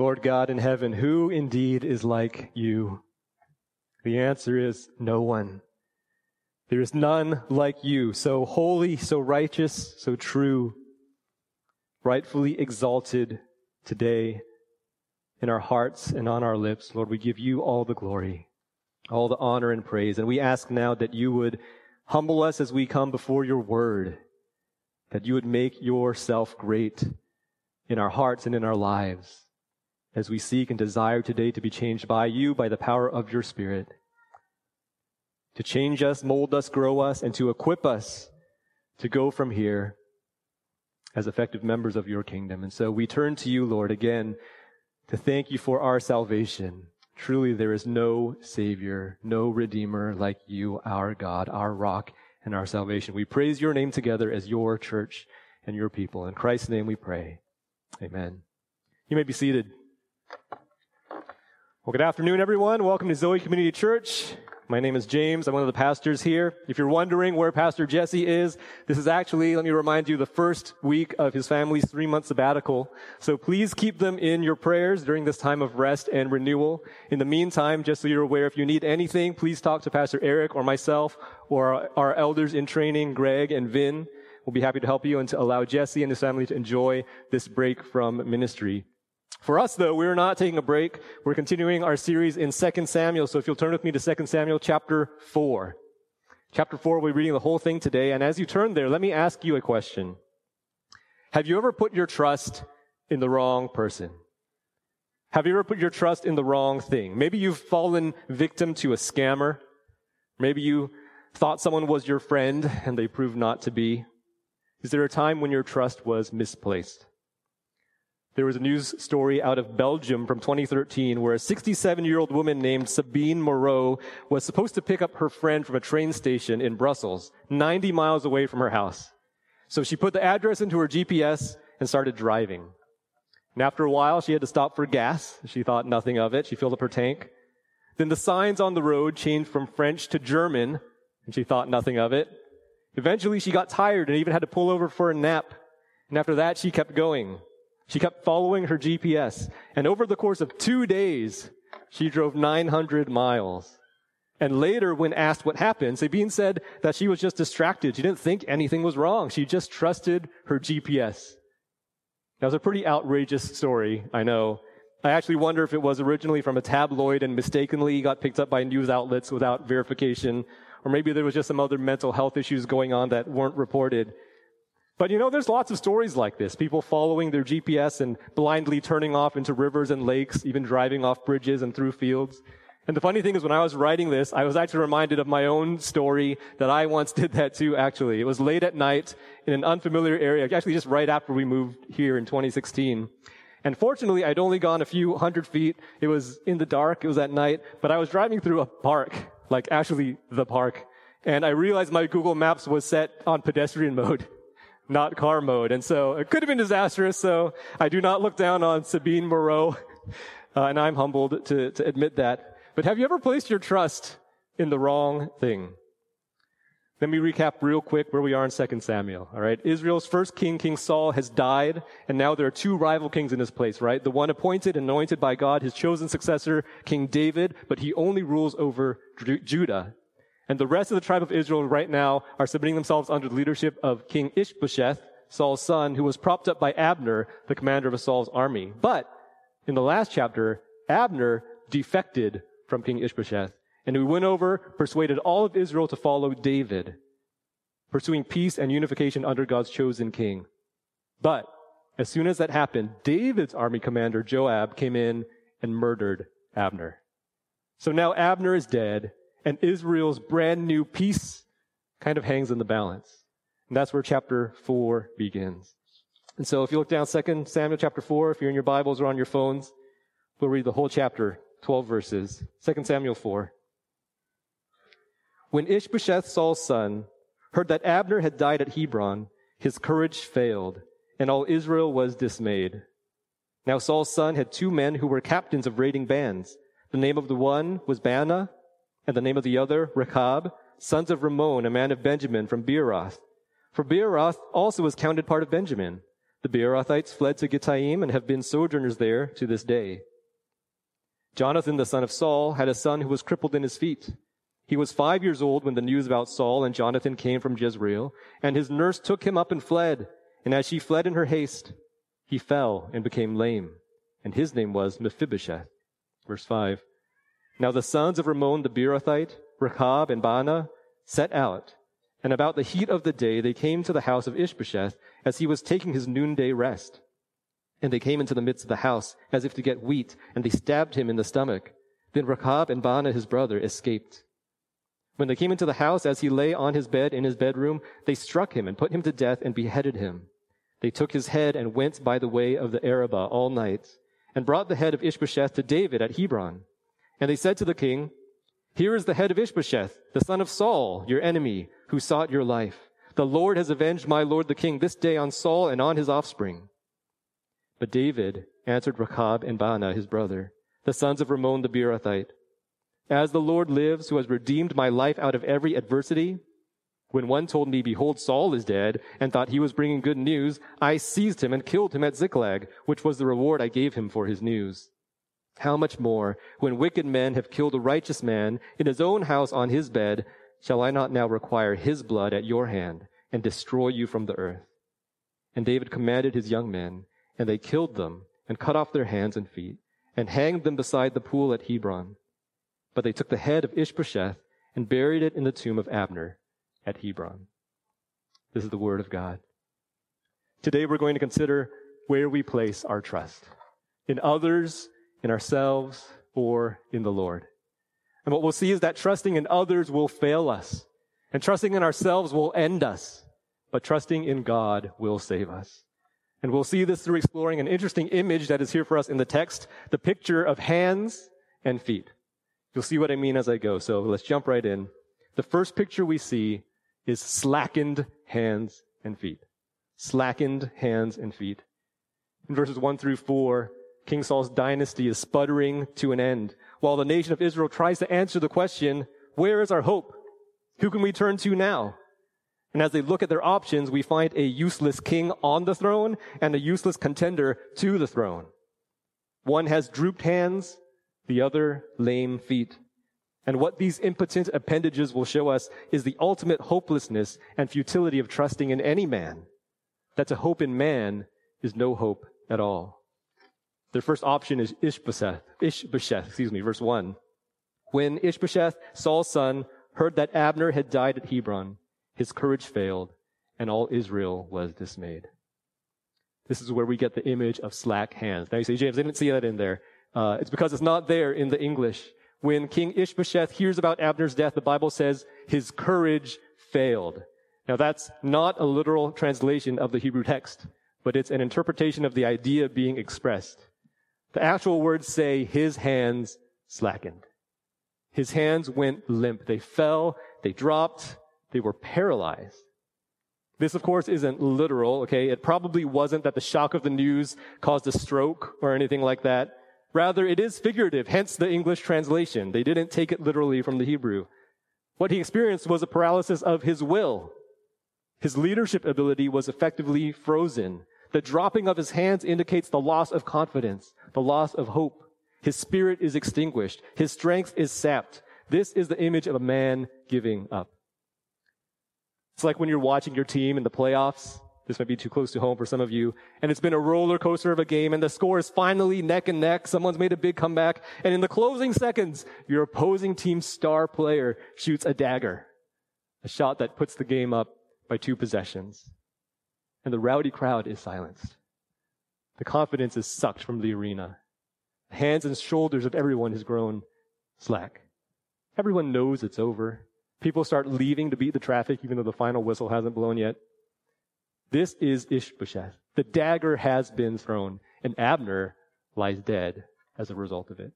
Lord God in heaven, who indeed is like you? The answer is no one. There is none like you, so holy, so righteous, so true, rightfully exalted today in our hearts and on our lips. Lord, we give you all the glory, all the honor and praise. And we ask now that you would humble us as we come before your word, that you would make yourself great in our hearts and in our lives, as we seek and desire today to be changed by you, by the power of your Spirit, to change us, mold us, grow us, and to equip us to go from here as effective members of your kingdom. And so we turn to you, Lord, again, to thank you for our salvation. Truly, there is no Savior, no Redeemer like you, our God, our rock, and our salvation. We praise your name together as your church and your people. In Christ's name we pray. Amen. You may be seated. Well, good afternoon, everyone. Welcome to Zoe Community Church. My name is James. I'm one of the pastors here. If you're wondering where Pastor Jesse is, this is actually, let me remind you, the first week of his family's 3-month sabbatical. So please keep them in your prayers during this time of rest and renewal. In the meantime, just so you're aware, if you need anything, please talk to Pastor Eric or myself or our elders in training, Greg and Vin. We'll be happy to help you and to allow Jesse and his family to enjoy this break from ministry. For us, though, we're not taking a break. We're continuing our series in 2 Samuel. So if you'll turn with me to 2 Samuel chapter 4. Chapter 4, we'll be reading the whole thing today. And as you turn there, let me ask you a question. Have you ever put your trust in the wrong person? Have you ever put your trust in the wrong thing? Maybe you've fallen victim to a scammer. Maybe you thought someone was your friend and they proved not to be. Is there a time when your trust was misplaced? There was a news story out of Belgium from 2013 where a 67-year-old woman named Sabine Moreau was supposed to pick up her friend from a train station in Brussels, 90 miles away from her house. So she put the address into her GPS and started driving. And after a while, she had to stop for gas. She thought nothing of it. She filled up her tank. Then the signs on the road changed from French to German, and she thought nothing of it. Eventually, she got tired and even had to pull over for a nap. And after that, she kept going. She kept following her GPS, and over the course of 2 days, she drove 900 miles. And later, when asked what happened, Sabine said that she was just distracted. She didn't think anything was wrong. She just trusted her GPS. That was a pretty outrageous story, I know. I actually wonder if it was originally from a tabloid and mistakenly got picked up by news outlets without verification, or maybe there was just some other mental health issues going on that weren't reported. But, you know, there's lots of stories like this, people following their GPS and blindly turning off into rivers and lakes, even driving off bridges and through fields. And the funny thing is, when I was writing this, I was actually reminded of my own story that I once did that too, actually. It was late at night in an unfamiliar area, actually just right after we moved here in 2016. And fortunately, I'd only gone a few hundred feet. It was in the dark. It was at night. But I was driving through a park, like actually the park. And I realized my Google Maps was set on pedestrian mode, not car mode. And so it could have been disastrous, so I do not look down on Sabine Moreau, and I'm humbled to admit that. But have you ever placed your trust in the wrong thing? Let me recap real quick where we are in 2 Samuel, all right? Israel's first king, King Saul, has died, and now there are two rival kings in his place, right? The one appointed and anointed by God, his chosen successor, King David, but he only rules over Judah. And the rest of the tribe of Israel right now are submitting themselves under the leadership of King Ishbosheth, Saul's son, who was propped up by Abner, the commander of Saul's army. But in the last chapter, Abner defected from King Ishbosheth, and he went over, persuaded all of Israel to follow David, pursuing peace and unification under God's chosen king. But as soon as that happened, David's army commander, Joab, came in and murdered Abner. So now Abner is dead, and Israel's brand new peace kind of hangs in the balance. And that's where chapter 4 begins. And so if you look down 2 Samuel chapter 4, if you're in your Bibles or on your phones, we'll read the whole chapter, 12 verses. 2 Samuel 4. When Ishbosheth, Saul's son, heard that Abner had died at Hebron, his courage failed, and all Israel was dismayed. Now Saul's son had two men who were captains of raiding bands. The name of the one was Baanah, and the name of the other, Rechab, sons of Rimmon, a man of Benjamin from Beeroth. For Beeroth also was counted part of Benjamin. The Beerothites fled to Gittaim and have been sojourners there to this day. Jonathan, the son of Saul, had a son who was crippled in his feet. He was 5 years old when the news about Saul and Jonathan came from Jezreel, and his nurse took him up and fled. And as she fled in her haste, he fell and became lame, and his name was Mephibosheth. Verse 5. Now the sons of Rimmon the Beerothite, Rechab and Baana, set out, and about the heat of the day they came to the house of Ishbosheth as he was taking his noonday rest. And they came into the midst of the house as if to get wheat, and they stabbed him in the stomach. Then Rechab and Baana his brother escaped. When they came into the house as he lay on his bed in his bedroom, they struck him and put him to death and beheaded him. They took his head and went by the way of the Arabah all night, and brought the head of Ishbosheth to David at Hebron. And they said to the king, "Here is the head of Ishbosheth, the son of Saul, your enemy, who sought your life. The Lord has avenged my lord the king this day on Saul and on his offspring." But David answered Rechab and Baana his brother, the sons of Rimmon the Beerothite, "As the Lord lives, who has redeemed my life out of every adversity, when one told me, 'Behold, Saul is dead,' and thought he was bringing good news, I seized him and killed him at Ziklag, which was the reward I gave him for his news. How much more, when wicked men have killed a righteous man in his own house on his bed, shall I not now require his blood at your hand and destroy you from the earth?" And David commanded his young men, and they killed them and cut off their hands and feet and hanged them beside the pool at Hebron. But they took the head of Ishbosheth and buried it in the tomb of Abner at Hebron. This is the word of God. Today we're going to consider where we place our trust, in others, in ourselves, or in the Lord. And what we'll see is that trusting in others will fail us, and trusting in ourselves will end us, but trusting in God will save us. And we'll see this through exploring an interesting image that is here for us in the text, the picture of hands and feet. You'll see what I mean as I go, so let's jump right in. The first picture we see is slackened hands and feet. Slackened hands and feet. In verses 1-4, King Saul's dynasty is sputtering to an end, while the nation of Israel tries to answer the question, where is our hope? Who can we turn to now? And as they look at their options, we find a useless king on the throne and a useless contender to the throne. One has drooped hands, the other lame feet. And what these impotent appendages will show us is the ultimate hopelessness and futility of trusting in any man. That to hope in man is no hope at all. Their first option is Ishbosheth, verse 1. When Ishbosheth, Saul's son, heard that Abner had died at Hebron, his courage failed, and all Israel was dismayed. This is where we get the image of slack hands. Now you say, James, I didn't see that in there. It's because it's not there in the English. When King Ishbosheth hears about Abner's death, the Bible says his courage failed. Now that's not a literal translation of the Hebrew text, but it's an interpretation of the idea being expressed. The actual words say his hands slackened. His hands went limp. They fell, they dropped, they were paralyzed. This, of course, isn't literal, okay? It probably wasn't that the shock of the news caused a stroke or anything like that. Rather, it is figurative, hence the English translation. They didn't take it literally from the Hebrew. What he experienced was a paralysis of his will. His leadership ability was effectively frozen. The dropping of his hands indicates the loss of confidence, the loss of hope. His spirit is extinguished. His strength is sapped. This is the image of a man giving up. It's like when you're watching your team in the playoffs. This might be too close to home for some of you. And it's been a roller coaster of a game, and the score is finally neck and neck. Someone's made a big comeback. And in the closing seconds, your opposing team's star player shoots a dagger, a shot that puts the game up by 2 possessions. And the rowdy crowd is silenced. The confidence is sucked from the arena. The hands and shoulders of everyone has grown slack. Everyone knows it's over. People start leaving to beat the traffic, even though the final whistle hasn't blown yet. This is Ishbosheth. The dagger has been thrown, and Abner lies dead as a result of it.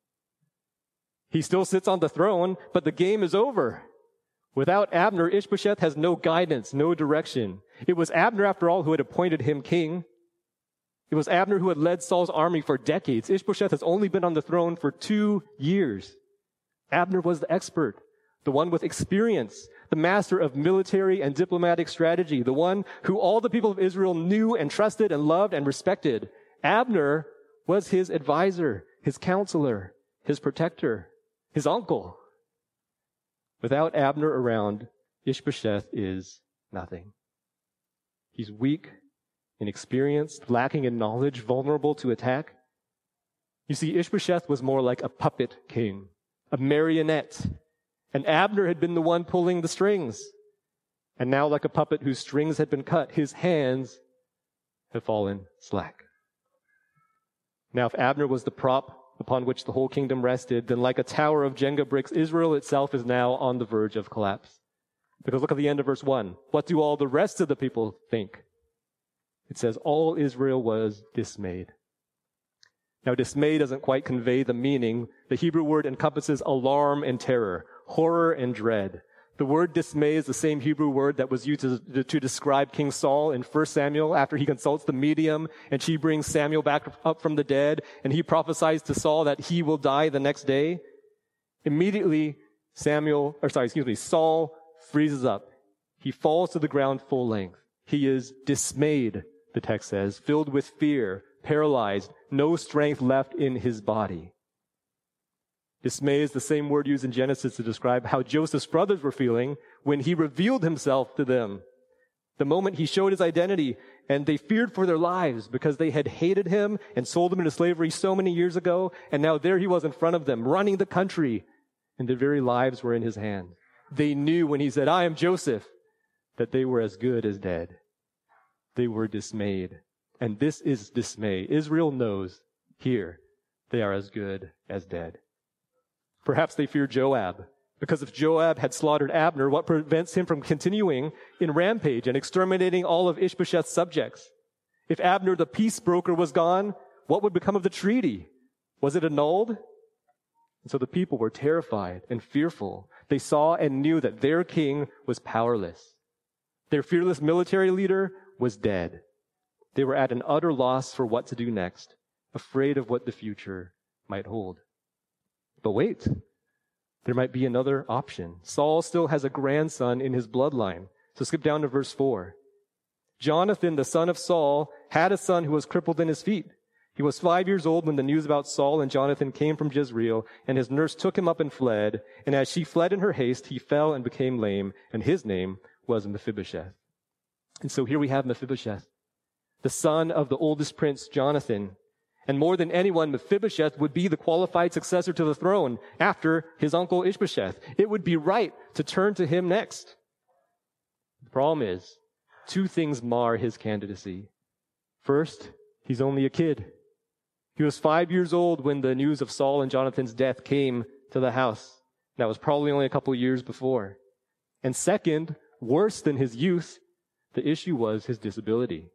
He still sits on the throne, but the game is over. Without Abner, Ishbosheth has no guidance, no direction. It was Abner, after all, who had appointed him king. It was Abner who had led Saul's army for decades. Ishbosheth has only been on the throne for 2 years. Abner was the expert, the one with experience, the master of military and diplomatic strategy, the one who all the people of Israel knew and trusted and loved and respected. Abner was his advisor, his counselor, his protector, his uncle. Without Abner around, Ishbosheth is nothing. He's weak, inexperienced, lacking in knowledge, vulnerable to attack. You see, Ishbosheth was more like a puppet king, a marionette. And Abner had been the one pulling the strings. And now, like a puppet whose strings had been cut, his hands have fallen slack. Now, if Abner was the prop upon which the whole kingdom rested, then like a tower of Jenga bricks, Israel itself is now on the verge of collapse. Because look at the end of verse 1. What do all the rest of the people think? It says, all Israel was dismayed. Now, dismay doesn't quite convey the meaning. The Hebrew word encompasses alarm and terror, horror and dread. The word dismay is the same Hebrew word that was used to describe King Saul in First Samuel after he consults the medium and she brings Samuel back up from the dead and he prophesies to Saul that he will die the next day. Immediately, Saul freezes up. He falls to the ground full length. He is dismayed, the text says, filled with fear, paralyzed, no strength left in his body. Dismay is the same word used in Genesis to describe how Joseph's brothers were feeling when he revealed himself to them. The moment he showed his identity, and they feared for their lives because they had hated him and sold him into slavery so many years ago, and now there he was in front of them, running the country, and their very lives were in his hands. They knew when he said, I am Joseph, that they were as good as dead. They were dismayed. And this is dismay. Israel knows here they are as good as dead. Perhaps they fear Joab, because if Joab had slaughtered Abner, what prevents him from continuing in rampage and exterminating all of Ishbosheth's subjects? If Abner, the peace broker, was gone, what would become of the treaty? Was it annulled? And so the people were terrified and fearful. They saw and knew that their king was powerless. Their fearless military leader was dead. They were at an utter loss for what to do next, afraid of what the future might hold. But wait, there might be another option. Saul still has a grandson in his bloodline. So skip down to verse 4. Jonathan, the son of Saul, had a son who was crippled in his feet. He was 5 years old when the news about Saul and Jonathan came from Jezreel, and his nurse took him up and fled. And as she fled in her haste, he fell and became lame, and his name was Mephibosheth. And so here we have Mephibosheth, the son of the oldest prince, Jonathan. And more than anyone, Mephibosheth would be the qualified successor to the throne after his uncle Ishbosheth. It would be right to turn to him next. The problem is, two things mar his candidacy. First, he's only a kid. He was 5 years old when the news of Saul and Jonathan's death came to the house. That was probably only a couple years before. And second, worse than his youth, the issue was his disability.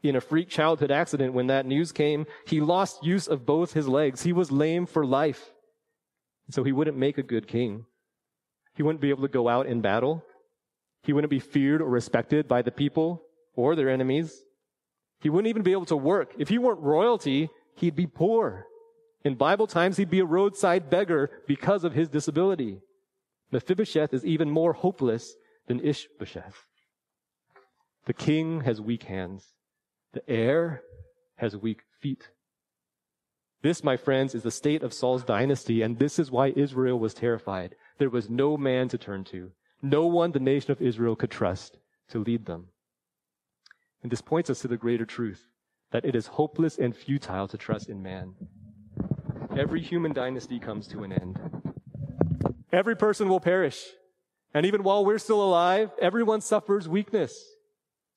In a freak childhood accident, when that news came, he lost use of both his legs. He was lame for life. So he wouldn't make a good king. He wouldn't be able to go out in battle. He wouldn't be feared or respected by the people or their enemies. He wouldn't even be able to work. If he weren't royalty, he'd be poor. In Bible times, he'd be a roadside beggar because of his disability. Mephibosheth is even more hopeless than Ishbosheth. The king has weak hands. The heir has weak feet. This, my friends, is the state of Saul's dynasty, and this is why Israel was terrified. There was no man to turn to. No one the nation of Israel could trust to lead them. And this points us to the greater truth, that it is hopeless and futile to trust in man. Every human dynasty comes to an end. Every person will perish. And even while we're still alive, everyone suffers weakness.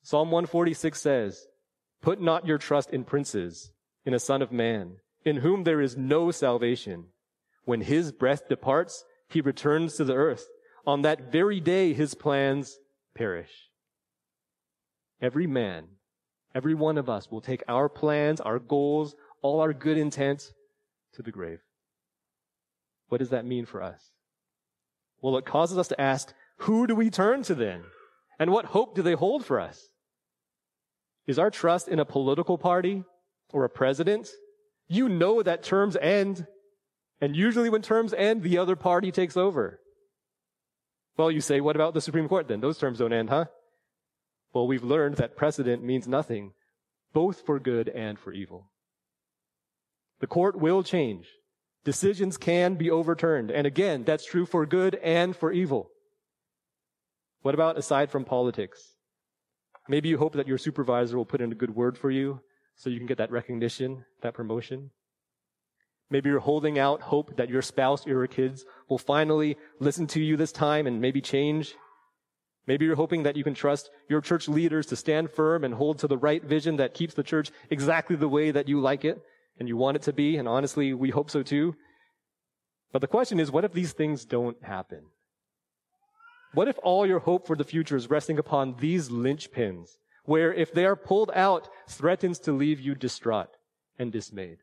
Psalm 146 says, put not your trust in princes, in a son of man, in whom there is no salvation. When his breath departs, he returns to the earth. On that very day, his plans perish. Every man, every one of us will take our plans, our goals, all our good intent to the grave. What does that mean for us? Well, it causes us to ask, who do we turn to then? And what hope do they hold for us? Is our trust in a political party or a president? You know that terms end, and usually when terms end, the other party takes over. Well, you say, what about the Supreme Court then? Those terms don't end, huh? Well, we've learned that precedent means nothing, both for good and for evil. The court will change. Decisions can be overturned. And again, that's true for good and for evil. What about aside from politics? Maybe you hope that your supervisor will put in a good word for you so you can get that recognition, that promotion. Maybe you're holding out hope that your spouse or your kids will finally listen to you this time and maybe change. Maybe you're hoping that you can trust your church leaders to stand firm and hold to the right vision that keeps the church exactly the way that you like it and you want it to be. And honestly, we hope so too. But the question is, what if these things don't happen? What if all your hope for the future is resting upon these linchpins, where if they are pulled out, threatens to leave you distraught and dismayed?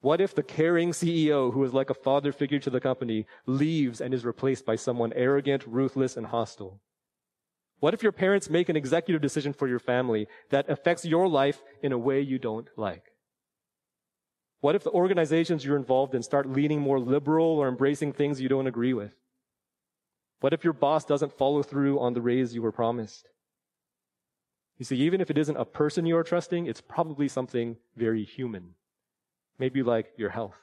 What if the caring CEO, who is like a father figure to the company, leaves and is replaced by someone arrogant, ruthless, and hostile? What if your parents make an executive decision for your family that affects your life in a way you don't like? What if the organizations you're involved in start leaning more liberal or embracing things you don't agree with? What if your boss doesn't follow through on the raise you were promised? You see, even if it isn't a person you are trusting, it's probably something very human. Maybe like your health.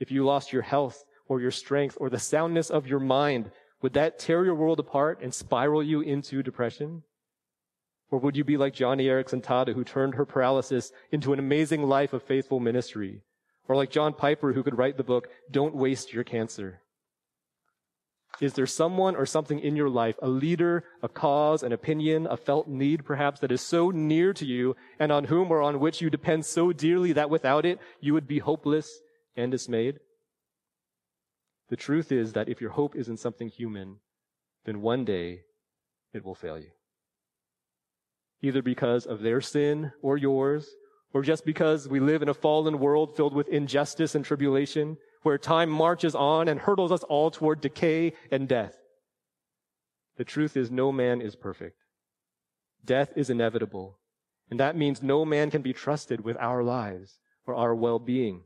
If you lost your health or your strength or the soundness of your mind, would that tear your world apart and spiral you into depression? Or would you be like Joni Eareckson Tada, who turned her paralysis into an amazing life of faithful ministry? Or like John Piper, who could write the book, Don't Waste Your Cancer? Is there someone or something in your life, a leader, a cause, an opinion, a felt need perhaps, that is so near to you and on whom or on which you depend so dearly that without it you would be hopeless and dismayed? The truth is that if your hope is in something human, then one day it will fail you. Either because of their sin or yours, or just because we live in a fallen world filled with injustice and tribulation, where time marches on and hurtles us all toward decay and death. The truth is, no man is perfect. Death is inevitable, and that means no man can be trusted with our lives or our well-being.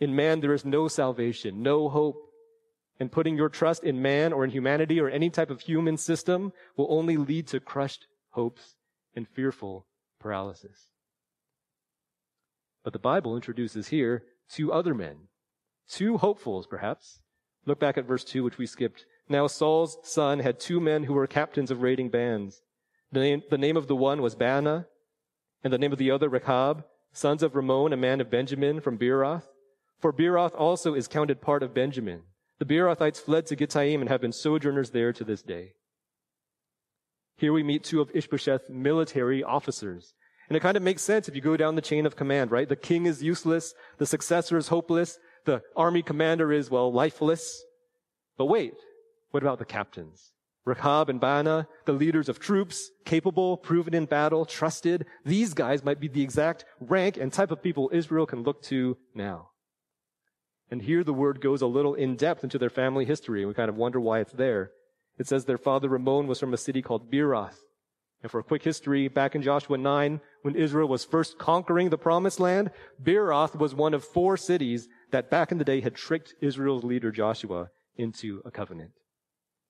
In man, there is no salvation, no hope, and putting your trust in man or in humanity or any type of human system will only lead to crushed hopes and fearful paralysis. But the Bible introduces here two other men, two hopefuls, perhaps. Look back at verse 2, which we skipped. Now Saul's son had two men who were captains of raiding bands. The name of the one was Baana, and the name of the other Rechab, sons of Ramon, a man of Benjamin from Beeroth. For Beeroth also is counted part of Benjamin. The Beerothites fled to Gittaim and have been sojourners there to this day. Here we meet two of Ishbosheth's military officers. And it kind of makes sense if you go down the chain of command, right? The king is useless, the successor is hopeless, the army commander is, well, lifeless. But wait, what about the captains? Rechab and Baana, the leaders of troops, capable, proven in battle, trusted. These guys might be the exact rank and type of people Israel can look to now. And here the word goes a little in-depth into their family history, and we kind of wonder why it's there. It says their father Ramon was from a city called Beeroth. And for a quick history, back in Joshua 9, when Israel was first conquering the Promised Land, Beeroth was one of four cities that back in the day had tricked Israel's leader Joshua into a covenant.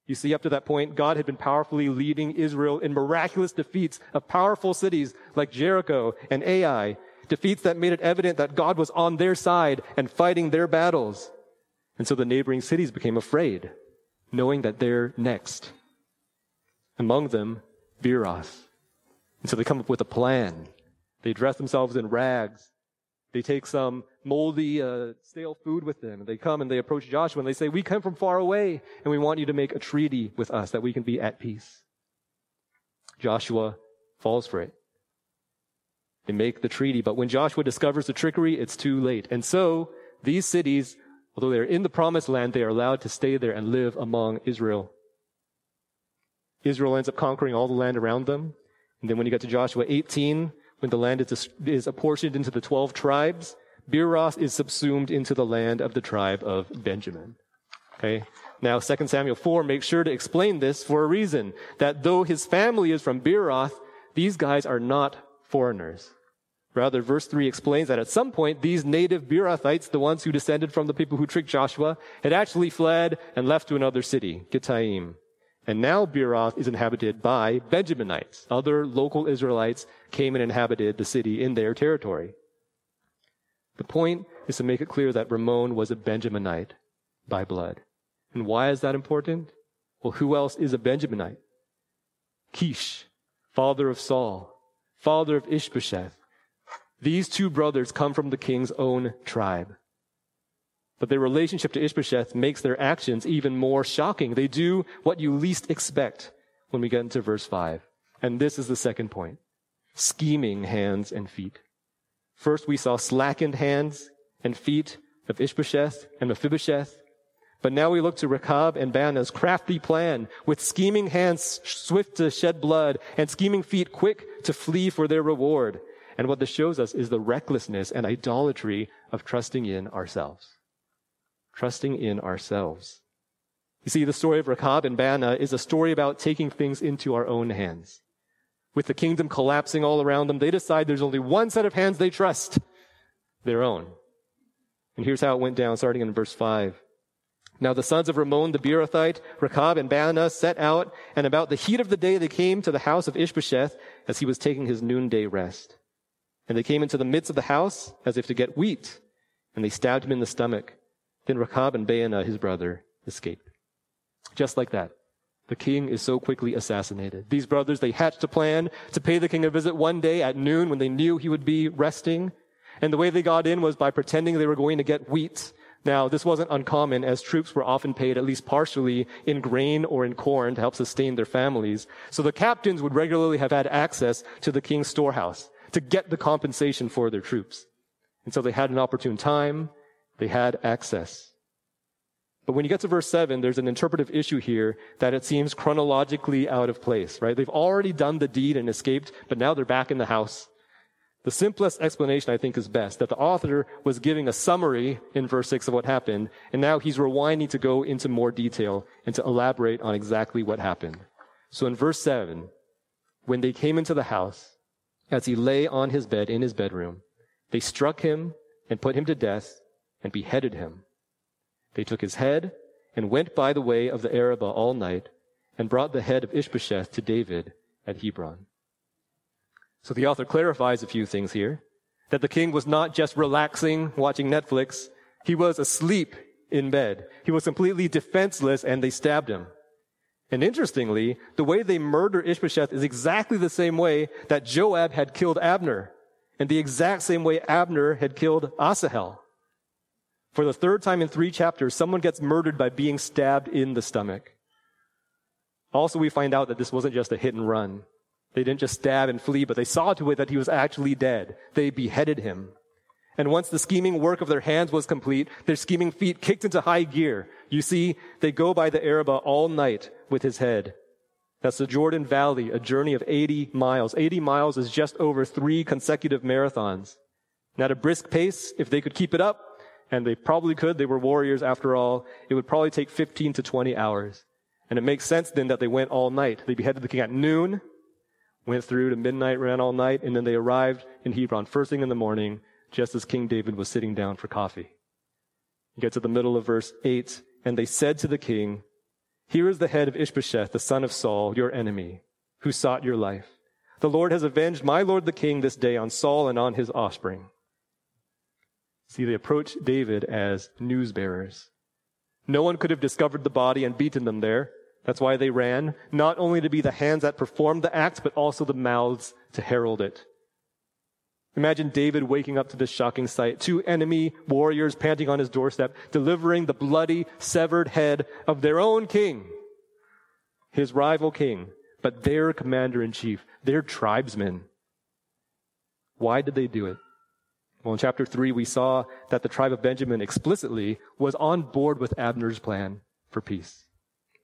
You see, up to that point, God had been powerfully leading Israel in miraculous defeats of powerful cities like Jericho and Ai, defeats that made it evident that God was on their side and fighting their battles. And so the neighboring cities became afraid, knowing that they're next. Among them, Beeroth. And so they come up with a plan. They dress themselves in rags. They take some moldy, stale food with them. They come and they approach Joshua and they say, we come from far away and we want you to make a treaty with us that we can be at peace. Joshua falls for it. They make the treaty, but when Joshua discovers the trickery, it's too late. And so these cities, although they're in the Promised Land, they are allowed to stay there and live among Israel. Israel ends up conquering all the land around them. And then when you get to Joshua 18, when the land is apportioned into the 12 tribes, Beeroth is subsumed into the land of the tribe of Benjamin. Okay. Now, 2 Samuel 4 makes sure to explain this for a reason, that though his family is from Beeroth, these guys are not foreigners. Rather, verse 3 explains that at some point, these native Beerothites, the ones who descended from the people who tricked Joshua, had actually fled and left to another city, Gittaim. And now Beeroth is inhabited by Benjaminites. Other local Israelites came and inhabited the city in their territory. The point is to make it clear that Ramon was a Benjaminite by blood. And why is that important? Well, who else is a Benjaminite? Kish, father of Saul, father of Ishbosheth. These two brothers come from the king's own tribe. But their relationship to Ishbosheth makes their actions even more shocking. They do what you least expect when we get into verse 5. And this is the second point. Scheming hands and feet. First, we saw slackened hands and feet of Ishbosheth and Mephibosheth. But now we look to Rechab and Baana's crafty plan, with scheming hands swift to shed blood and scheming feet quick to flee for their reward. And what this shows us is the recklessness and idolatry of trusting in ourselves. Trusting in ourselves. You see, the story of Rechab and Baana is a story about taking things into our own hands. With the kingdom collapsing all around them, they decide there's only one set of hands they trust, their own. And here's how it went down, starting in verse 5. Now the sons of Ramon the Beerothite, Rechab and Baana, set out, and about the heat of the day they came to the house of Ishbosheth as he was taking his noonday rest. And they came into the midst of the house as if to get wheat, and they stabbed him in the stomach. Then Rechab and Baana, his brother, escaped. Just like that, the king is so quickly assassinated. These brothers, they hatched a plan to pay the king a visit one day at noon when they knew he would be resting. And the way they got in was by pretending they were going to get wheat. Now, this wasn't uncommon, as troops were often paid at least partially in grain or in corn to help sustain their families. So the captains would regularly have had access to the king's storehouse to get the compensation for their troops. And so they had an opportune time. They had access. But when you get to verse 7, there's an interpretive issue here that it seems chronologically out of place, right? They've already done the deed and escaped, but now they're back in the house. The simplest explanation, I think, is best, that the author was giving a summary in verse 6 of what happened, and now he's rewinding to go into more detail and to elaborate on exactly what happened. So in verse 7, when they came into the house, as he lay on his bed in his bedroom, they struck him and put him to death and beheaded him. They took his head and went by the way of the Arabah all night and brought the head of Ishbosheth to David at Hebron. So the author clarifies a few things here, that the king was not just relaxing, watching Netflix. He was asleep in bed. He was completely defenseless, and they stabbed him. And interestingly, the way they murder Ishbosheth is exactly the same way that Joab had killed Abner, and the exact same way Abner had killed Asahel. For the third time in 3 chapters, someone gets murdered by being stabbed in the stomach. Also, we find out that this wasn't just a hit and run. They didn't just stab and flee, but they saw to it that he was actually dead. They beheaded him. And once the scheming work of their hands was complete, their scheming feet kicked into high gear. You see, they go by the Arabah all night with his head. That's the Jordan Valley, a journey of 80 miles. 80 miles is just over 3 consecutive marathons. And at a brisk pace, if they could keep it up, and they probably could. They were warriors after all. It would probably take 15 to 20 hours. And it makes sense then that they went all night. They beheaded the king at noon, went through to midnight, ran all night, and then they arrived in Hebron first thing in the morning, just as King David was sitting down for coffee. You get to the middle of verse 8, and they said to the king, "Here is the head of Ishbosheth, the son of Saul, your enemy, who sought your life. The Lord has avenged my lord the king this day on Saul and on his offspring." See, they approach David as newsbearers. No one could have discovered the body and beaten them there. That's why they ran, not only to be the hands that performed the act, but also the mouths to herald it. Imagine David waking up to this shocking sight. 2 enemy warriors panting on his doorstep, delivering the bloody, severed head of their own king, his rival king, but their commander-in-chief, their tribesman. Why did they do it? Well, in chapter 3, we saw that the tribe of Benjamin explicitly was on board with Abner's plan for peace.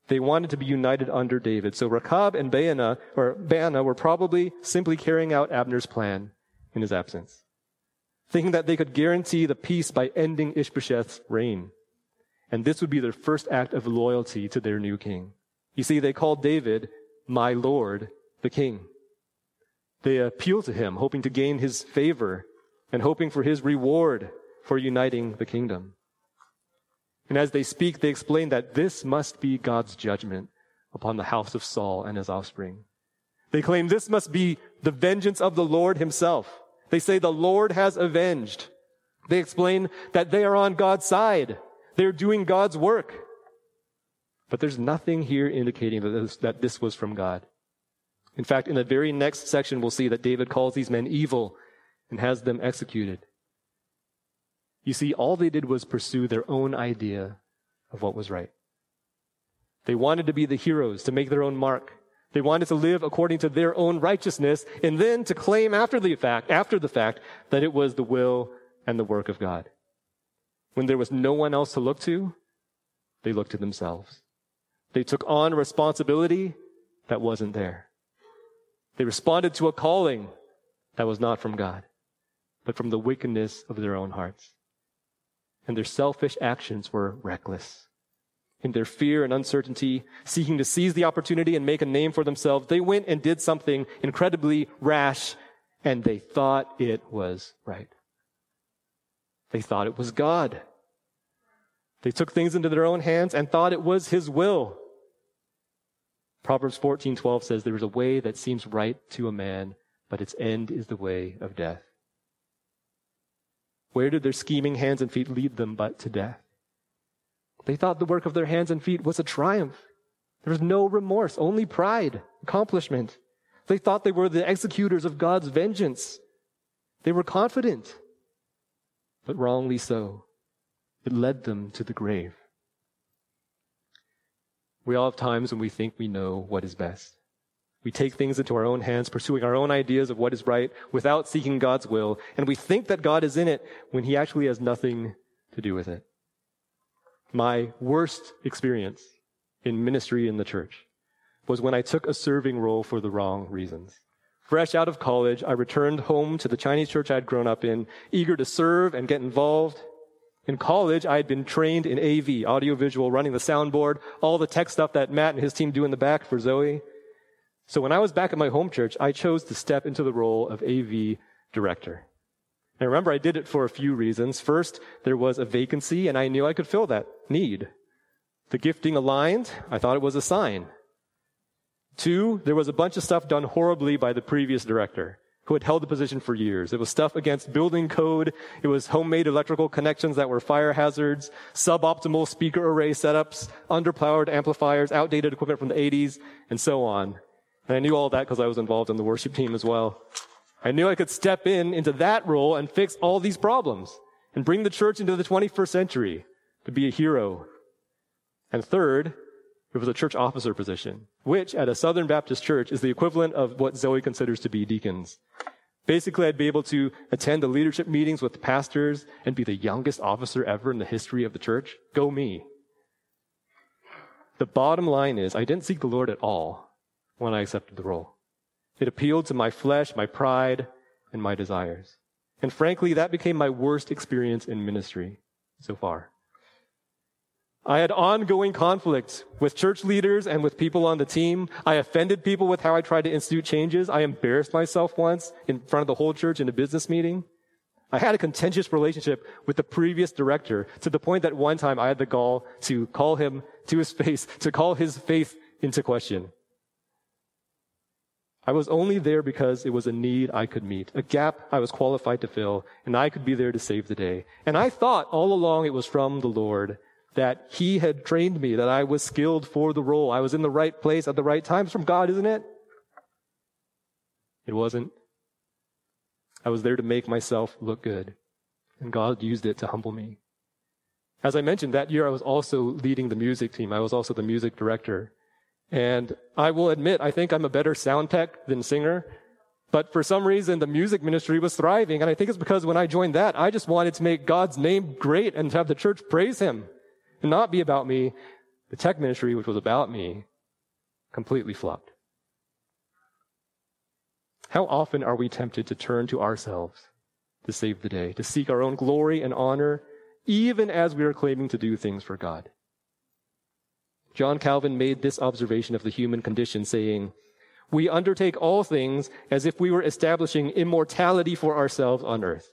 They wanted to be united under David. So Rechab and Baana were probably simply carrying out Abner's plan in his absence, thinking that they could guarantee the peace by ending Ishbosheth's reign. And this would be their first act of loyalty to their new king. You see, they called David, "my lord, the king." They appeal to him, hoping to gain his favor and hoping for his reward for uniting the kingdom. And as they speak, they explain that this must be God's judgment upon the house of Saul and his offspring. They claim this must be the vengeance of the Lord himself. They say the Lord has avenged. They explain that they are on God's side. They're doing God's work. But there's nothing here indicating that this was from God. In fact, in the very next section, we'll see that David calls these men evil and has them executed. You see, all they did was pursue their own idea of what was right. They wanted to be the heroes, to make their own mark. They wanted to live according to their own righteousness and then to claim after the fact that it was the will and the work of God. When there was no one else to look to, they looked to themselves. They took on responsibility that wasn't there. They responded to a calling that was not from God, but from the wickedness of their own hearts. And their selfish actions were reckless. In their fear and uncertainty, seeking to seize the opportunity and make a name for themselves, they went and did something incredibly rash, and they thought it was right. They thought it was God. They took things into their own hands and thought it was his will. Proverbs 14:12 says, there is a way that seems right to a man, but its end is the way of death. Where did their scheming hands and feet lead them but to death? They thought the work of their hands and feet was a triumph. There was no remorse, only pride, accomplishment. They thought they were the executors of God's vengeance. They were confident, but wrongly so. It led them to the grave. We all have times when we think we know what is best. We take things into our own hands, pursuing our own ideas of what is right without seeking God's will, and we think that God is in it when he actually has nothing to do with it. My worst experience in ministry in the church was when I took a serving role for the wrong reasons. Fresh out of college, I returned home to the Chinese church I had grown up in, eager to serve and get involved. In college, I had been trained in AV, audiovisual, running the soundboard, all the tech stuff that Matt and his team do in the back for Zoe. So when I was back at my home church, I chose to step into the role of AV director. And remember, I did it for a few reasons. First, there was a vacancy, and I knew I could fill that need. The gifting aligned. I thought it was a sign. 2, there was a bunch of stuff done horribly by the previous director, who had held the position for years. It was stuff against building code. It was homemade electrical connections that were fire hazards, suboptimal speaker array setups, underpowered amplifiers, outdated equipment from the 80s, and so on. And I knew all that because I was involved in the worship team as well. I knew I could step into that role and fix all these problems and bring the church into the 21st century to be a hero. And 3rd, it was a church officer position, which at a Southern Baptist church is the equivalent of what Zoe considers to be deacons. Basically, I'd be able to attend the leadership meetings with the pastors and be the youngest officer ever in the history of the church. Go me. The bottom line is, I didn't seek the Lord at all when I accepted the role. It appealed to my flesh, my pride, and my desires. And frankly, that became my worst experience in ministry so far. I had ongoing conflict with church leaders and with people on the team. I offended people with how I tried to institute changes. I embarrassed myself once in front of the whole church in a business meeting. I had a contentious relationship with the previous director to the point that one time I had the gall to call him to his face, to call his faith into question. I was only there because it was a need I could meet, a gap I was qualified to fill, and I could be there to save the day. And I thought all along it was from the Lord, that he had trained me, that I was skilled for the role. I was in the right place at the right time. It's from God, isn't it? It wasn't. I was there to make myself look good, and God used it to humble me. As I mentioned, that year I was also leading the music team. I was also the music director. And I will admit, I think I'm a better sound tech than singer. But for some reason, the music ministry was thriving. And I think it's because when I joined that, I just wanted to make God's name great and to have the church praise him and not be about me. The tech ministry, which was about me, completely flopped. How often are we tempted to turn to ourselves to save the day, to seek our own glory and honor, even as we are claiming to do things for God? John Calvin made this observation of the human condition, saying, We undertake all things as if we were establishing immortality for ourselves on earth.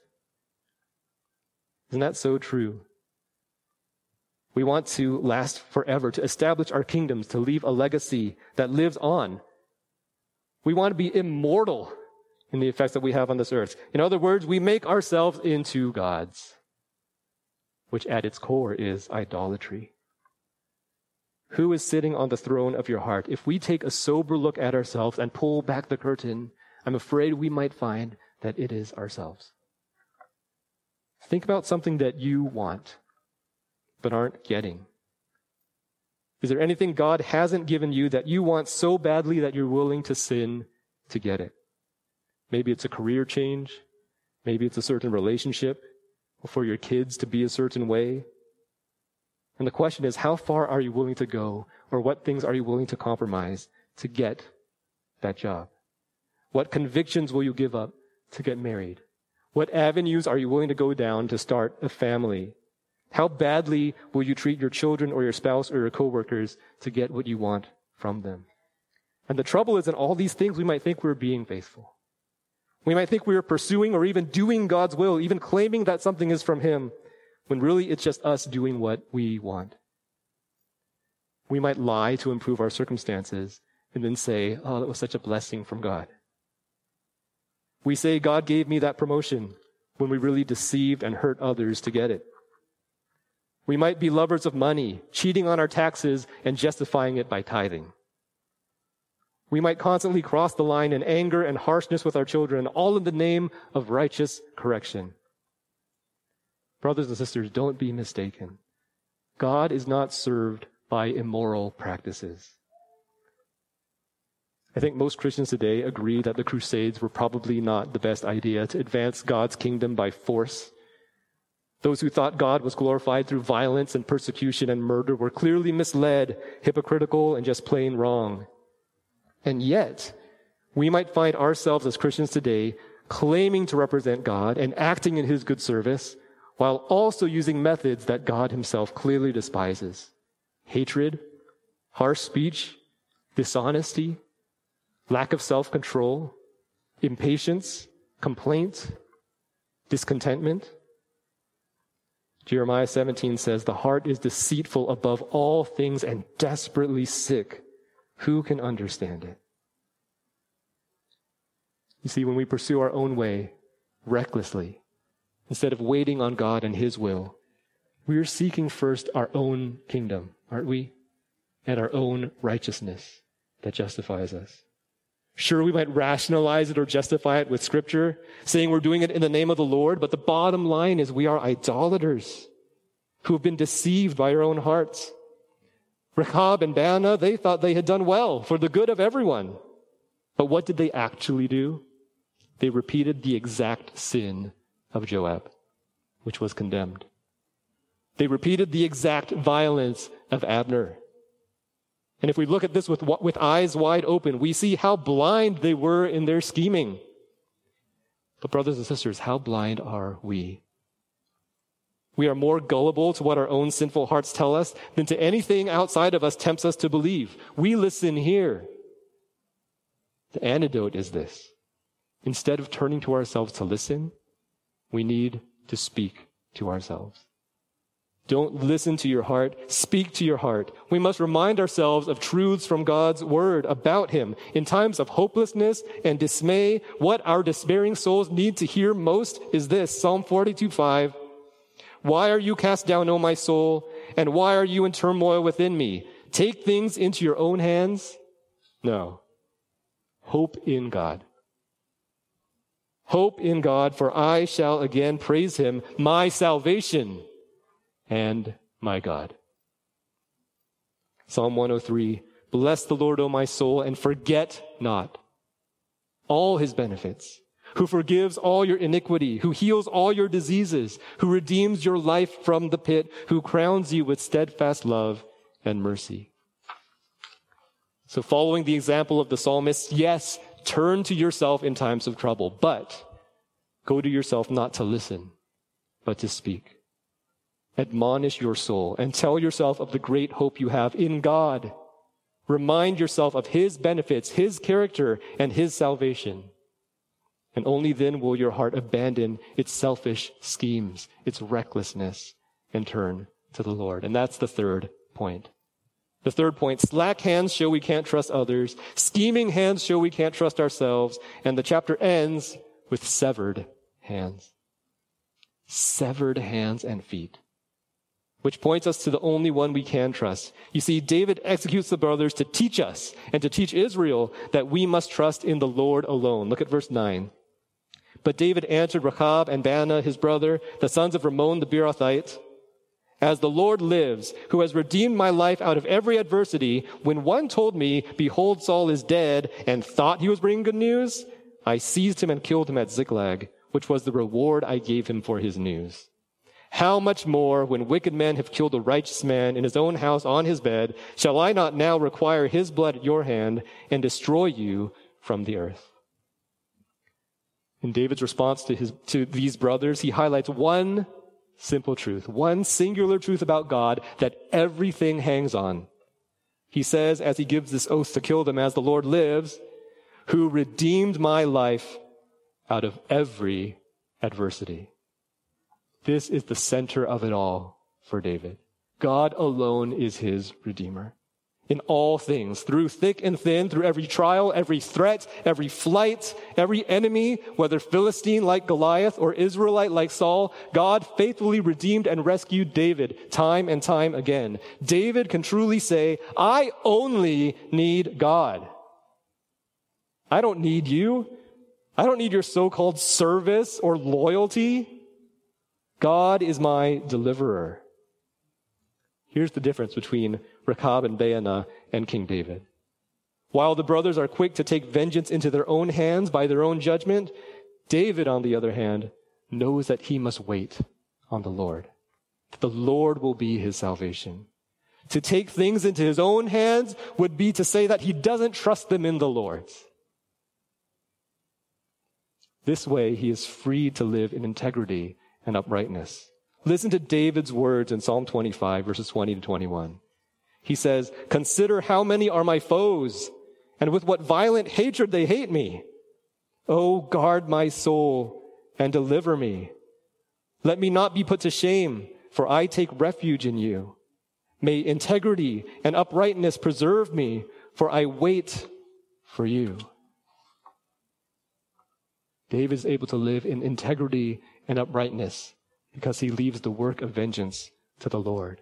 Isn't that so true? We want to last forever, to establish our kingdoms, to leave a legacy that lives on. We want to be immortal in the effects that we have on this earth. In other words, we make ourselves into gods, which at its core is idolatry. Who is sitting on the throne of your heart? If we take a sober look at ourselves and pull back the curtain, I'm afraid we might find that it is ourselves. Think about something that you want, but aren't getting. Is there anything God hasn't given you that you want so badly that you're willing to sin to get it? Maybe it's a career change. Maybe it's a certain relationship, or for your kids to be a certain way. And the question is, how far are you willing to go, or what things are you willing to compromise to get that job? What convictions will you give up to get married? What avenues are you willing to go down to start a family? How badly will you treat your children or your spouse or your coworkers to get what you want from them? And the trouble is, in all these things, we might think we're being faithful. We might think we are pursuing or even doing God's will, even claiming that something is from Him, when really it's just us doing what we want. We might lie to improve our circumstances and then say, oh, that was such a blessing from God. We say, God gave me that promotion, when we really deceived and hurt others to get it. We might be lovers of money, cheating on our taxes and justifying it by tithing. We might constantly cross the line in anger and harshness with our children, all in the name of righteous correction. Brothers and sisters, don't be mistaken. God is not served by immoral practices. I think most Christians today agree that the Crusades were probably not the best idea to advance God's kingdom by force. Those who thought God was glorified through violence and persecution and murder were clearly misled, hypocritical, and just plain wrong. And yet, we might find ourselves as Christians today claiming to represent God and acting in His good service, while also using methods that God Himself clearly despises. Hatred, harsh speech, dishonesty, lack of self-control, impatience, complaint, discontentment. Jeremiah 17 says, the heart is deceitful above all things and desperately sick. Who can understand it? You see, when we pursue our own way recklessly, instead of waiting on God and His will, we are seeking first our own kingdom, aren't we? And our own righteousness that justifies us. Sure, we might rationalize it or justify it with Scripture, saying we're doing it in the name of the Lord, but the bottom line is we are idolaters who have been deceived by our own hearts. Rechab and Baana, they thought they had done well for the good of everyone. But what did they actually do? They repeated the exact sin of Joab, which was condemned. They repeated the exact violence of Abner. And if we look at this with eyes wide open, we see how blind they were in their scheming. But brothers and sisters, how blind are we? We are more gullible to what our own sinful hearts tell us than to anything outside of us tempts us to believe. We listen here. The antidote is this. Instead of turning to ourselves to listen, we need to speak to ourselves. Don't listen to your heart. Speak to your heart. We must remind ourselves of truths from God's word about Him. In times of hopelessness and dismay, what our despairing souls need to hear most is this, Psalm 42:5. Why are you cast down, O my soul? And why are you in turmoil within me? Take things into your own hands? No. Hope in God. Hope in God, for I shall again praise Him, my salvation and my God. Psalm 103, bless the Lord, O my soul, and forget not all His benefits, who forgives all your iniquity, who heals all your diseases, who redeems your life from the pit, who crowns you with steadfast love and mercy. So following the example of the psalmist, yes, turn to yourself in times of trouble, but go to yourself not to listen, but to speak. Admonish your soul and tell yourself of the great hope you have in God, Remind yourself of his benefits, his character, and his salvation. And only then will your heart abandon its selfish schemes, its recklessness, and turn to the Lord. And that's the third point. The third point, slack hands show we can't trust others. Scheming hands show we can't trust ourselves. And the chapter ends with severed hands. Severed hands and feet. Which points us to the only one we can trust. You see, David executes the brothers to teach us and to teach Israel that we must trust in the Lord alone. Look at verse 9. But David answered Rechab and Baanah, his brother, the sons of Rimmon the Beerothite, as the Lord lives, who has redeemed my life out of every adversity, when one told me, behold, Saul is dead, and thought he was bringing good news, I seized him and killed him at Ziklag, which was the reward I gave him for his news. How much more, when wicked men have killed a righteous man in his own house on his bed, shall I not now require his blood at your hand and destroy you from the earth? In David's response to these brothers, he highlights one simple truth, one singular truth about God that everything hangs on. He says, as he gives this oath to kill them, as the Lord lives, who redeemed my life out of every adversity. This is the center of it all for David. God alone is his Redeemer. In all things, through thick and thin, through every trial, every threat, every flight, every enemy, whether Philistine like Goliath or Israelite like Saul, God faithfully redeemed and rescued David time and time again. David can truly say, I only need God. I don't need you. I don't need your so-called service or loyalty. God is my deliverer. Here's the difference between Rechab and Baanah and King David. While the brothers are quick to take vengeance into their own hands by their own judgment, David, on the other hand, knows that he must wait on the Lord, that the Lord will be his salvation. To take things into his own hands would be to say that he doesn't trust them in the Lord. This way, he is free to live in integrity and uprightness. Listen to David's words in Psalm 25, verses 20 to 21. He says, consider how many are my foes, and with what violent hatred they hate me. Oh, guard my soul and deliver me. Let me not be put to shame, for I take refuge in you. May integrity and uprightness preserve me, for I wait for you. David is able to live in integrity and uprightness because he leaves the work of vengeance to the Lord.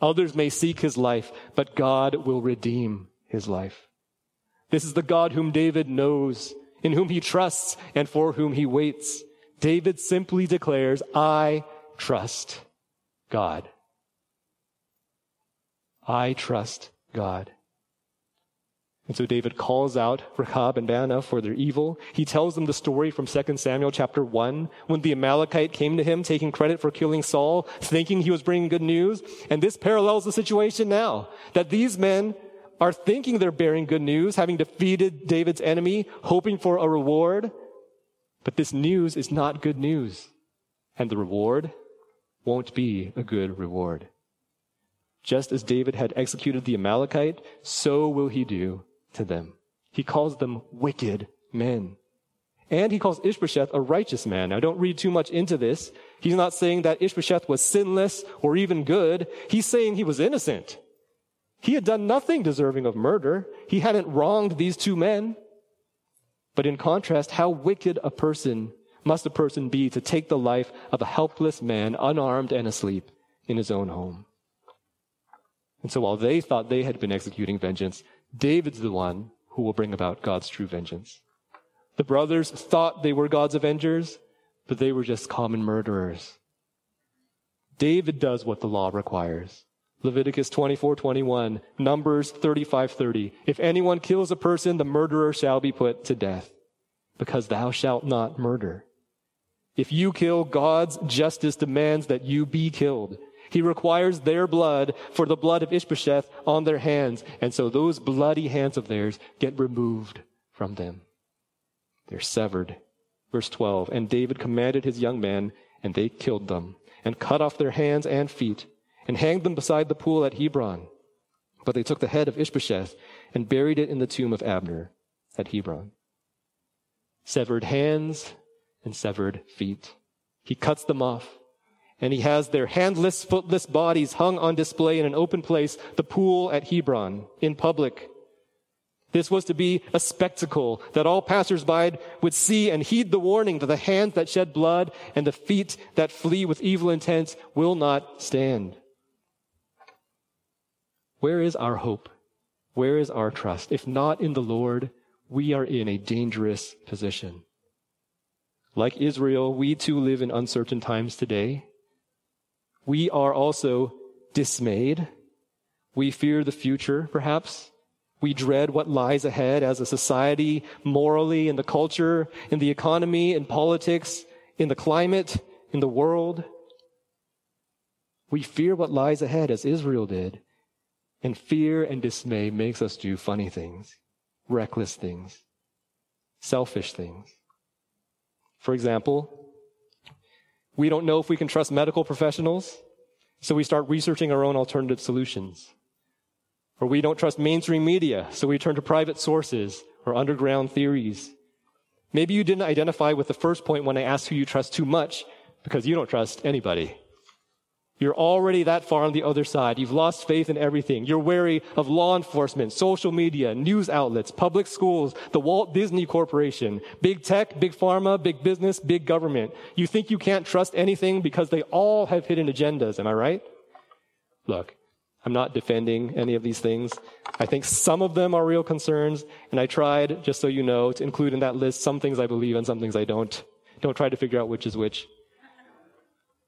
Others may seek his life, but God will redeem his life. This is the God whom David knows, in whom he trusts, and for whom he waits. David simply declares, I trust God. I trust God. And so David calls out Rechab and Baanah for their evil. He tells them the story from 2 Samuel chapter 1, when the Amalekite came to him, taking credit for killing Saul, thinking he was bringing good news. And this parallels the situation now, that these men are thinking they're bearing good news, having defeated David's enemy, hoping for a reward. But this news is not good news, and the reward won't be a good reward. Just as David had executed the Amalekite, so will he do to them. He calls them wicked men. And he calls Ishbosheth a righteous man. Now, don't read too much into this. He's not saying that Ishbosheth was sinless or even good. He's saying he was innocent. He had done nothing deserving of murder. He hadn't wronged these two men. But in contrast, how wicked must a person be to take the life of a helpless man, unarmed and asleep in his own home? And so while they thought they had been executing vengeance, David's the one who will bring about God's true vengeance. The brothers thought they were God's avengers, but they were just common murderers. David does what the law requires. Leviticus 24:21, Numbers 35:30. If anyone kills a person, the murderer shall be put to death, because thou shalt not murder. If you kill, God's justice demands that you be killed. He requires their blood for the blood of Ishbosheth on their hands. And so those bloody hands of theirs get removed from them. They're severed. Verse 12, and David commanded his young men, and they killed them, and cut off their hands and feet, and hanged them beside the pool at Hebron. But they took the head of Ishbosheth and buried it in the tomb of Abner at Hebron. Severed hands and severed feet. He cuts them off, and he has their handless, footless bodies hung on display in an open place, the pool at Hebron, in public. This was to be a spectacle that all passersby would see and heed the warning that the hands that shed blood and the feet that flee with evil intent will not stand. Where is our hope? Where is our trust? If not in the Lord, we are in a dangerous position. Like Israel, we too live in uncertain times today. We are also dismayed. We fear the future, perhaps. We dread what lies ahead as a society, morally, in the culture, in the economy, in politics, in the climate, in the world. We fear what lies ahead as Israel did. And fear and dismay makes us do funny things, reckless things, selfish things. For example, we don't know if we can trust medical professionals, so we start researching our own alternative solutions. Or we don't trust mainstream media, so we turn to private sources or underground theories. Maybe you didn't identify with the first point when I asked who you trust too much, because you don't trust anybody. You're already that far on the other side. You've lost faith in everything. You're wary of law enforcement, social media, news outlets, public schools, the Walt Disney Corporation, big tech, big pharma, big business, big government. You think you can't trust anything because they all have hidden agendas. Am I right? Look, I'm not defending any of these things. I think some of them are real concerns, and I tried, just so you know, to include in that list some things I believe and some things I don't. Don't try to figure out which is which.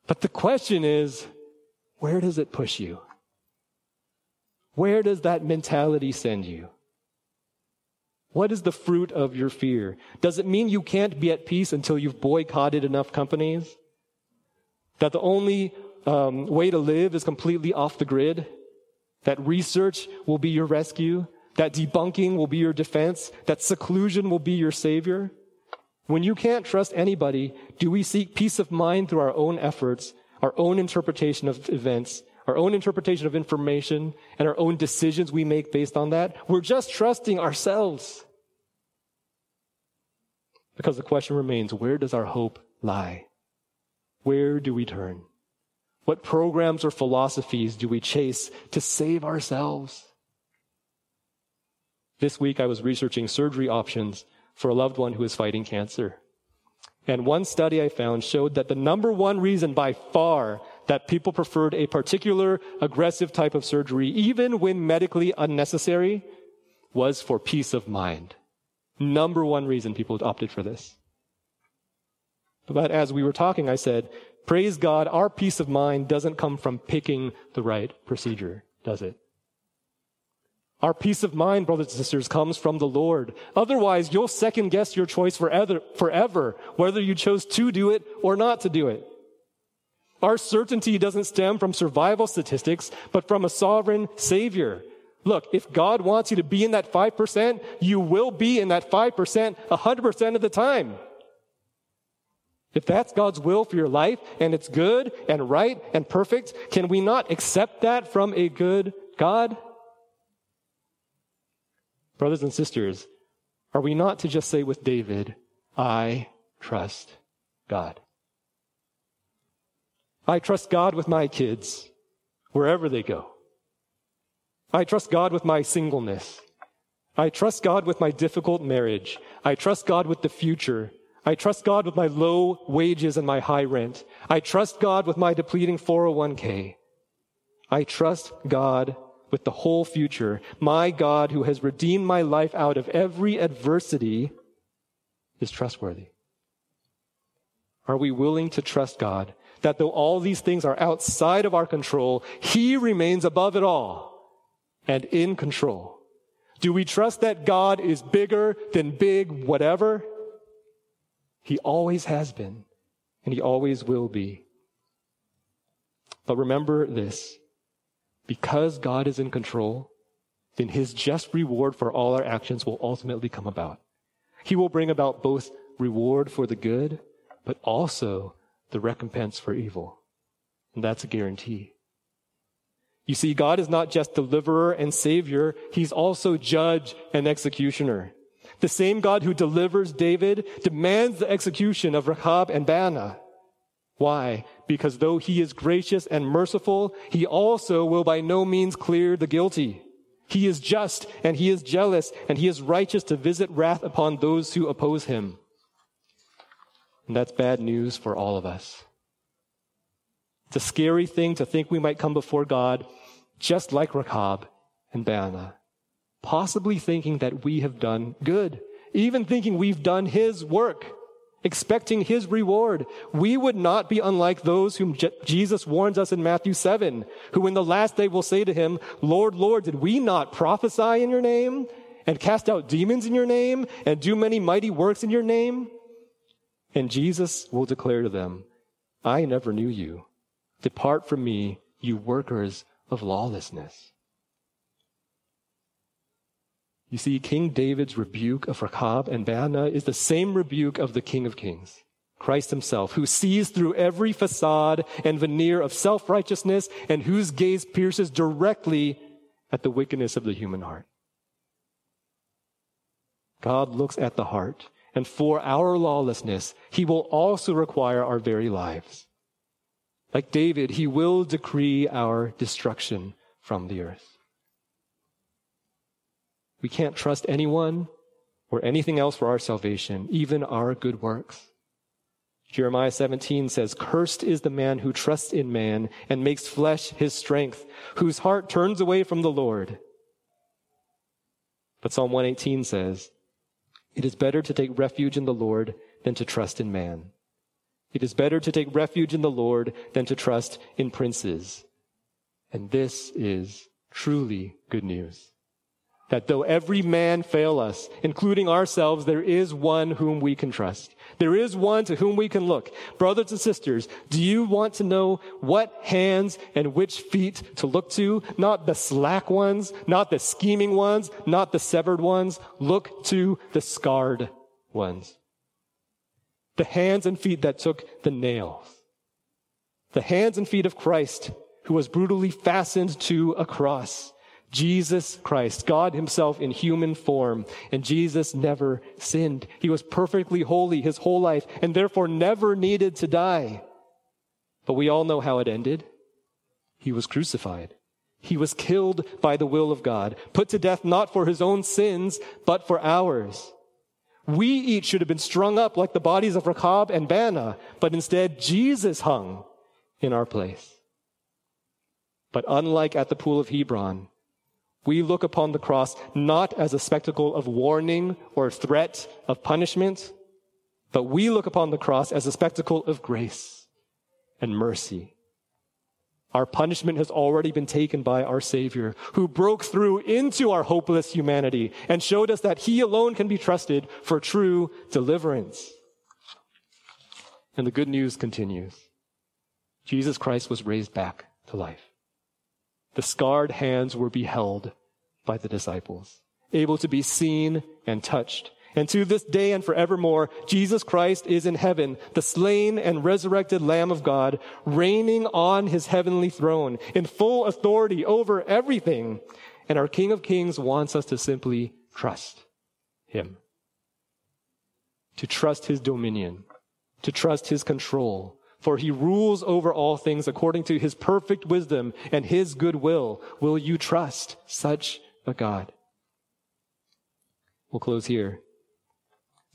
But the question is, where does it push you? Where does that mentality send you? What is the fruit of your fear? Does it mean you can't be at peace until you've boycotted enough companies? That the only way to live is completely off the grid? That research will be your rescue? That debunking will be your defense? That seclusion will be your savior? When you can't trust anybody, do we seek peace of mind through our own efforts, our own interpretation of events, our own interpretation of information, and our own decisions we make based on that? We're just trusting ourselves. Because the question remains, where does our hope lie? Where do we turn? What programs or philosophies do we chase to save ourselves? This week I was researching surgery options for a loved one who is fighting cancer. And one study I found showed that the number one reason by far that people preferred a particular aggressive type of surgery, even when medically unnecessary, was for peace of mind. Number one reason people opted for this. But as we were talking, I said, praise God, our peace of mind doesn't come from picking the right procedure, does it? Our peace of mind, brothers and sisters, comes from the Lord. Otherwise, you'll second-guess your choice forever, whether you chose to do it or not to do it. Our certainty doesn't stem from survival statistics, but from a sovereign Savior. Look, if God wants you to be in that 5%, you will be in that 5% 100% of the time. If that's God's will for your life, and it's good and right and perfect, can we not accept that from a good God? Brothers and sisters, are we not to just say with David, I trust God? I trust God with my kids, wherever they go. I trust God with my singleness. I trust God with my difficult marriage. I trust God with the future. I trust God with my low wages and my high rent. I trust God with my depleting 401k. I trust God with the whole future. My God, who has redeemed my life out of every adversity, is trustworthy. Are we willing to trust God that though all these things are outside of our control, He remains above it all and in control? Do we trust that God is bigger than big whatever? He always has been, and He always will be. But remember this. Because God is in control, then His just reward for all our actions will ultimately come about. He will bring about both reward for the good, but also the recompense for evil. And that's a guarantee. You see, God is not just deliverer and savior. He's also judge and executioner. The same God who delivers David demands the execution of Rahab and Baanah. Why? Because though he is gracious and merciful, he also will by no means clear the guilty. He is just and he is jealous and he is righteous to visit wrath upon those who oppose him. And that's bad news for all of us. It's a scary thing to think we might come before God just like Rahab and Baanah, possibly thinking that we have done good, even thinking we've done his work, expecting his reward. We would not be unlike those whom Jesus warns us in Matthew 7, who in the last day will say to him, Lord, Lord, did we not prophesy in your name and cast out demons in your name and do many mighty works in your name? And Jesus will declare to them, I never knew you. Depart from me, you workers of lawlessness. You see, King David's rebuke of Rahab and Baanah is the same rebuke of the King of Kings, Christ himself, who sees through every facade and veneer of self-righteousness and whose gaze pierces directly at the wickedness of the human heart. God looks at the heart, and for our lawlessness, he will also require our very lives. Like David, he will decree our destruction from the earth. We can't trust anyone or anything else for our salvation, even our good works. Jeremiah 17 says, Cursed is the man who trusts in man and makes flesh his strength, whose heart turns away from the Lord. But Psalm 118 says, It is better to take refuge in the Lord than to trust in man. It is better to take refuge in the Lord than to trust in princes. And this is truly good news. That though every man fail us, including ourselves, there is one whom we can trust. There is one to whom we can look. Brothers and sisters, do you want to know what hands and which feet to look to? Not the slack ones, not the scheming ones, not the severed ones. Look to the scarred ones. The hands and feet that took the nails. The hands and feet of Christ, who was brutally fastened to a cross. Jesus Christ, God himself in human form, and Jesus never sinned. He was perfectly holy his whole life and therefore never needed to die. But we all know how it ended. He was crucified. He was killed by the will of God, put to death not for his own sins, but for ours. We each should have been strung up like the bodies of Rahab and Baanah, but instead Jesus hung in our place. But unlike at the pool of Hebron, we look upon the cross not as a spectacle of warning or threat of punishment, but we look upon the cross as a spectacle of grace and mercy. Our punishment has already been taken by our Savior, who broke through into our hopeless humanity and showed us that he alone can be trusted for true deliverance. And the good news continues. Jesus Christ was raised back to life. The scarred hands were beheld by the disciples, able to be seen and touched. And to this day and forevermore, Jesus Christ is in heaven, the slain and resurrected Lamb of God, reigning on his heavenly throne in full authority over everything. And our King of Kings wants us to simply trust him, to trust his dominion, to trust his control. For he rules over all things according to his perfect wisdom and his good will. Will you trust such a God? We'll close here.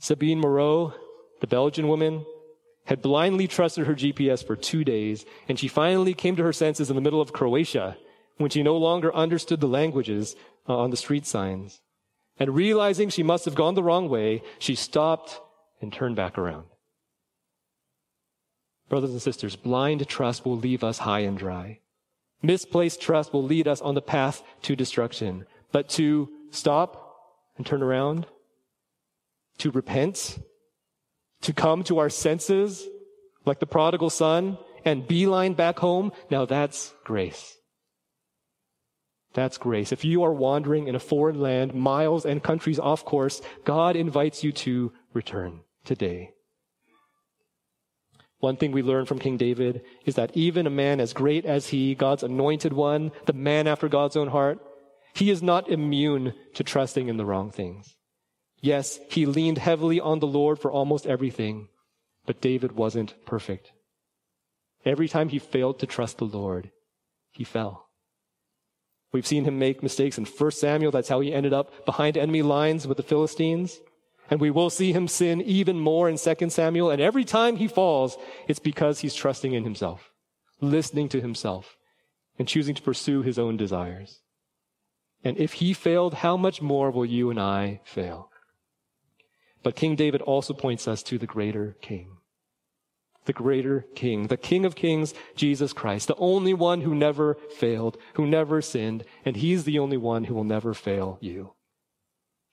Sabine Moreau, the Belgian woman, had blindly trusted her GPS for 2 days, and she finally came to her senses in the middle of Croatia when she no longer understood the languages on the street signs. And realizing she must have gone the wrong way, she stopped and turned back around. Brothers and sisters, blind trust will leave us high and dry. Misplaced trust will lead us on the path to destruction. But to stop and turn around, to repent, to come to our senses like the prodigal son and beeline back home, now that's grace. That's grace. If you are wandering in a foreign land, miles and countries off course, God invites you to return today. One thing we learn from King David is that even a man as great as he, God's anointed one, the man after God's own heart, he is not immune to trusting in the wrong things. Yes, he leaned heavily on the Lord for almost everything, but David wasn't perfect. Every time he failed to trust the Lord, he fell. We've seen him make mistakes in First Samuel. That's how he ended up behind enemy lines with the Philistines. And we will see him sin even more in 2 Samuel. And every time he falls, it's because he's trusting in himself, listening to himself, and choosing to pursue his own desires. And if he failed, how much more will you and I fail? But King David also points us to the greater king. The greater king, the King of Kings, Jesus Christ, the only one who never failed, who never sinned, and he's the only one who will never fail you.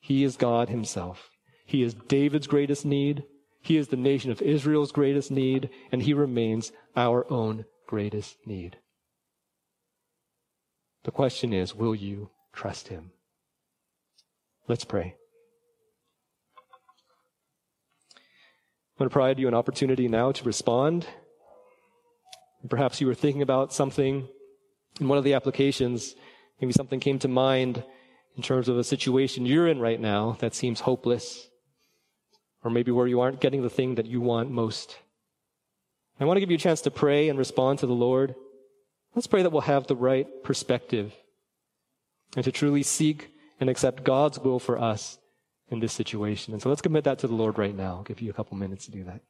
He is God himself. He is David's greatest need. He is the nation of Israel's greatest need, and he remains our own greatest need. The question is, will you trust him? Let's pray. I'm going to provide you an opportunity now to respond. Perhaps you were thinking about something in one of the applications. Maybe something came to mind in terms of a situation you're in right now that seems hopeless, or maybe where you aren't getting the thing that you want most. I want to give you a chance to pray and respond to the Lord. Let's pray that we'll have the right perspective and to truly seek and accept God's will for us in this situation. And so let's commit that to the Lord right now. I'll give you a couple minutes to do that.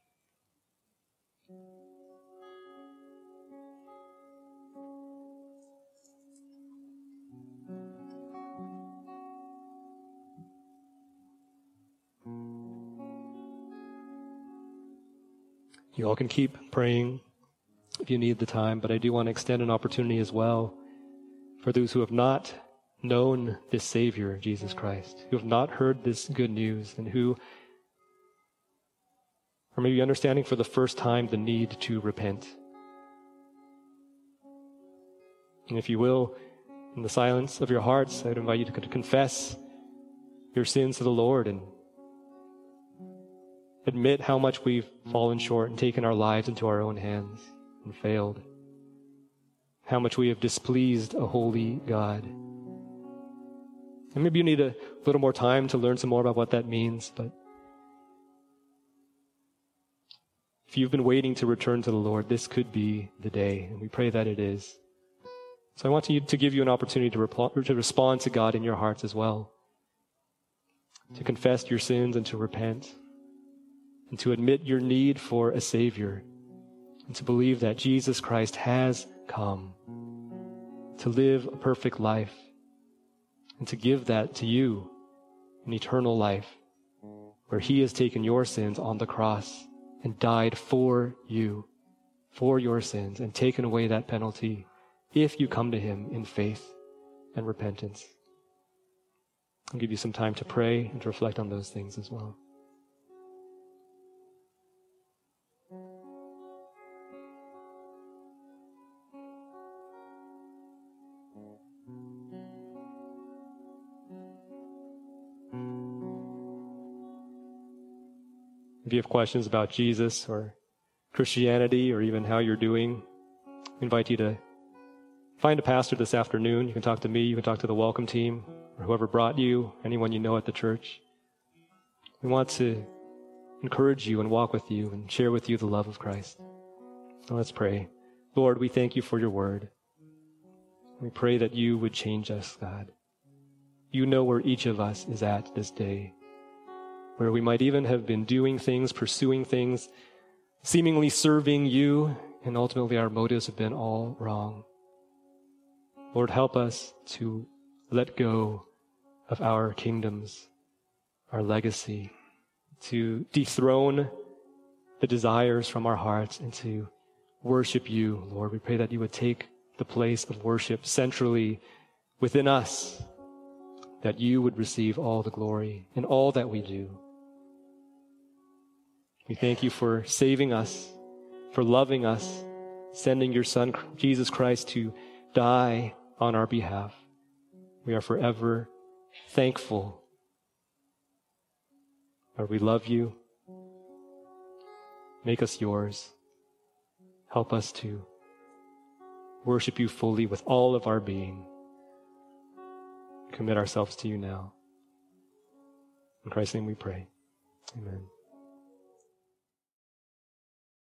You all can keep praying if you need the time, but I do want to extend an opportunity as well for those who have not known this Savior, Jesus Christ, who have not heard this good news, and who are maybe understanding for the first time the need to repent. And if you will, in the silence of your hearts, I'd invite you to confess your sins to the Lord and admit how much we've fallen short and taken our lives into our own hands and failed, how much we have displeased a holy God. And maybe you need a little more time to learn some more about what that means, but if you've been waiting to return to the Lord, this could be the day, and we pray that it is. So I want to give you an opportunity to respond to God in your hearts as well, to confess your sins and to repent, and to admit your need for a Savior, and to believe that Jesus Christ has come to live a perfect life, and to give that to you in eternal life, where he has taken your sins on the cross and died for you, for your sins, and taken away that penalty if you come to him in faith and repentance. I'll give you some time to pray and to reflect on those things as well. If you have questions about Jesus or Christianity or even how you're doing, I invite you to find a pastor this afternoon. You can talk to me, you can talk to the welcome team, or whoever brought you, anyone you know at the church. We want to encourage you and walk with you and share with you the love of Christ. So let's pray. Lord, we thank you for your word. We pray that you would change us, God. You know where each of us is at this day, where we might even have been doing things, pursuing things, seemingly serving you, and ultimately our motives have been all wrong. Lord, help us to let go of our kingdoms, our legacy, to dethrone the desires from our hearts and to worship you, Lord. We pray that you would take the place of worship centrally within us, that you would receive all the glory in all that we do. We thank you for saving us, for loving us, sending your Son, Jesus Christ, to die on our behalf. We are forever thankful. Lord, we love you. Make us yours. Help us to worship you fully with all of our being. Commit ourselves to you now. In Christ's name we pray. Amen.